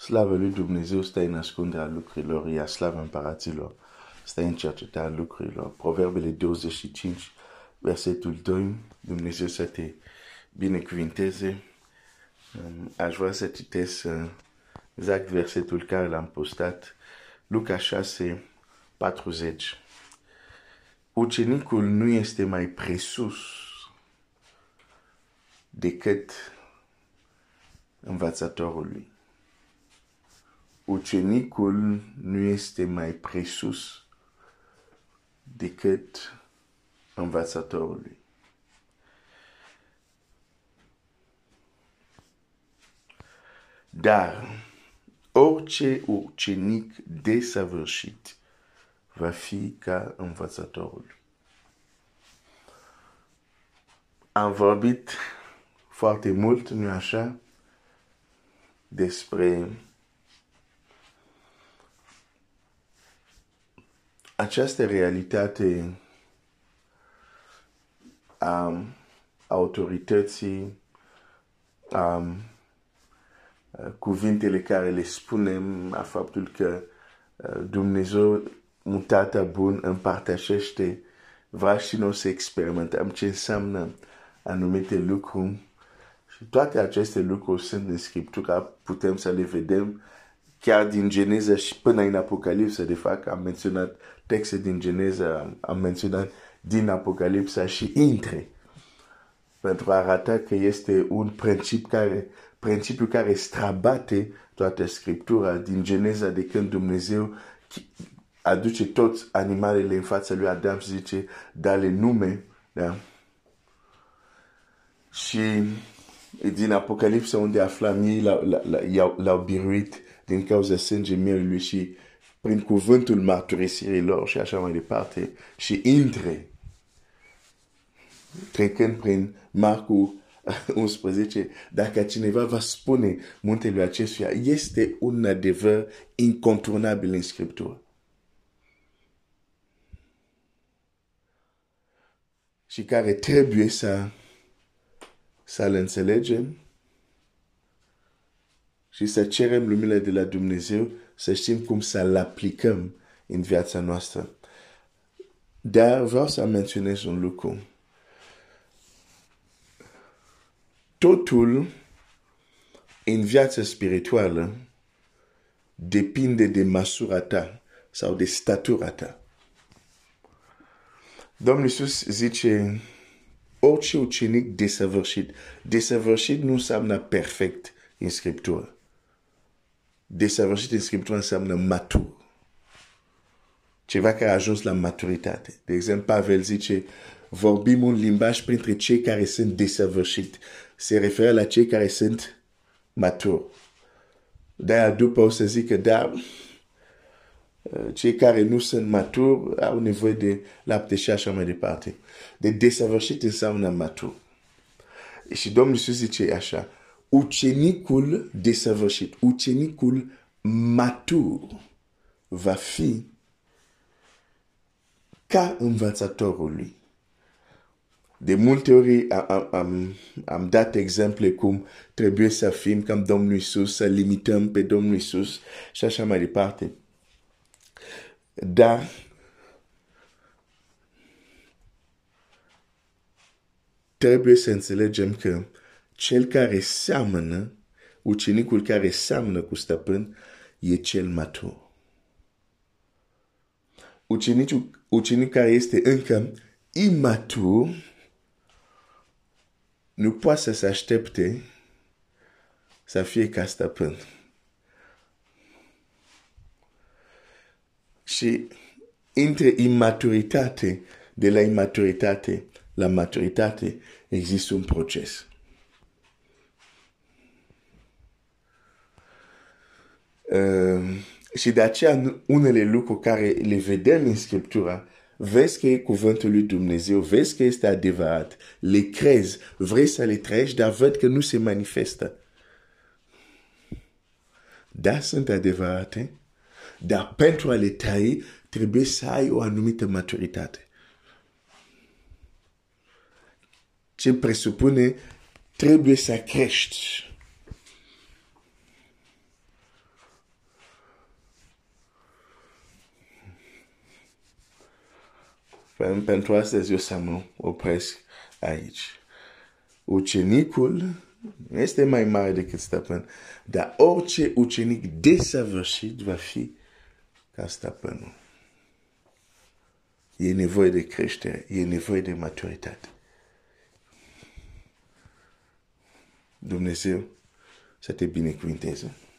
Slavă lui Dumnezeu stă în ascunderea lucrurilor, iar slava împăraților stă în cercetarea lucrurilor. Proverbele 25, versetul 2, Dumnezeu să te binecuvinteze. Aș vrea să citesc exact versetul care l-am postat, Luca 6, 40. Ucenicul nu este mai presus decât învățătorul lui. Ucenicul nu este mai presus decât învățătorul lui. Dar orice ucenic desăvârșit va fi ca învățătorul lui. Am vorbit foarte mult, nu așa, despre această realitate a autorității, a cuvintele care le spunem, a faptul că Dumnezeu, un tată bun, împărtășește, vrea și noi să experimentăm ce înseamnă anumite lucruri. Și toate aceste lucruri sunt în Scriptură, putem să le vedem chiar din Geneza și până în Apocalipsa. De fapt, am menționat texte din Geneza, am menționat din Apocalipsa și intre, pentru a arăta că este un principiu care străbate toată Scriptura. Din Geneza, de când Dumnezeu aduce toți animalele în fața lui Adam și zice, dă-le nume, da? Și din Apocalipsa, unde aflam ei l-au biruit din cauza sângei mielului și prin cuvântul mărturisirii lor și așa mai departe, și intre, trecând prin Marcu 11, dacă cineva va spune muntele acestuia, este un adevăr incontournabil în Scriptură. Și care trebuie să-l înțelegem și să cerem lumină de la Dumnezeu, să știm cum să-l aplicăm în viața noastră. Dar vreau să menționez un lucru. Totul în viața spirituală depinde de măsura ta sau de statura ta. Domnul Iisus zice, orice ucenic desăvârșit. Desăvârșit nu înseamnă perfect în Scriptură. Desăvârșit în Scriptură înseamnă matur. Ceva care a ajuns la maturitate. De exemplu, Pavel zice, vorbim un limbaj printre cei care sunt desăvârșit. Se referă la cei care sunt maturi. Dar după o să zică, da, cei care nu sunt maturi au nevoie de lapte și așa mai departe. De desăvârșit înseamnă matur. Și Domnul Iisus zice așa, ucenicul desăvârșit, ucenicul matur va fi ca învățătorul lui. De multe ori am dat exemple cum trebuie să fim ca Domnul Iisus, să limităm pe Domnul Iisus și așa mai departe. Dar trebuie să înțelegem că cel care seamănă, ucenicul care seamănă cu stăpân, e cel matur. Ucenicul care este încă imatur nu poate să se aștepte să fie ca stăpân. Și între imaturitate, de la imaturitate la maturitate, există un proces. Și de aceea unele lucruri care le vedem în Scriptura, vezi că e cuvântul lui Dumnezeu, vezi că este adevărat, le crezi, vrei să le trăiești, dar văd că nu se manifestă. Da, sunt adevărate. Dar pentru a le trăi, trebuie să ai o anumită maturitate. Ce presupune, trebuie să crești. Pentru astăzi eu să mă opresc aici. Ucenicul este mai mare decât stăpân, dar orice ucenic desăvârșit va fi ca stăpânul. E nevoie de creștere, e nevoie de maturitate. Dumnezeu să te binecuvânteze.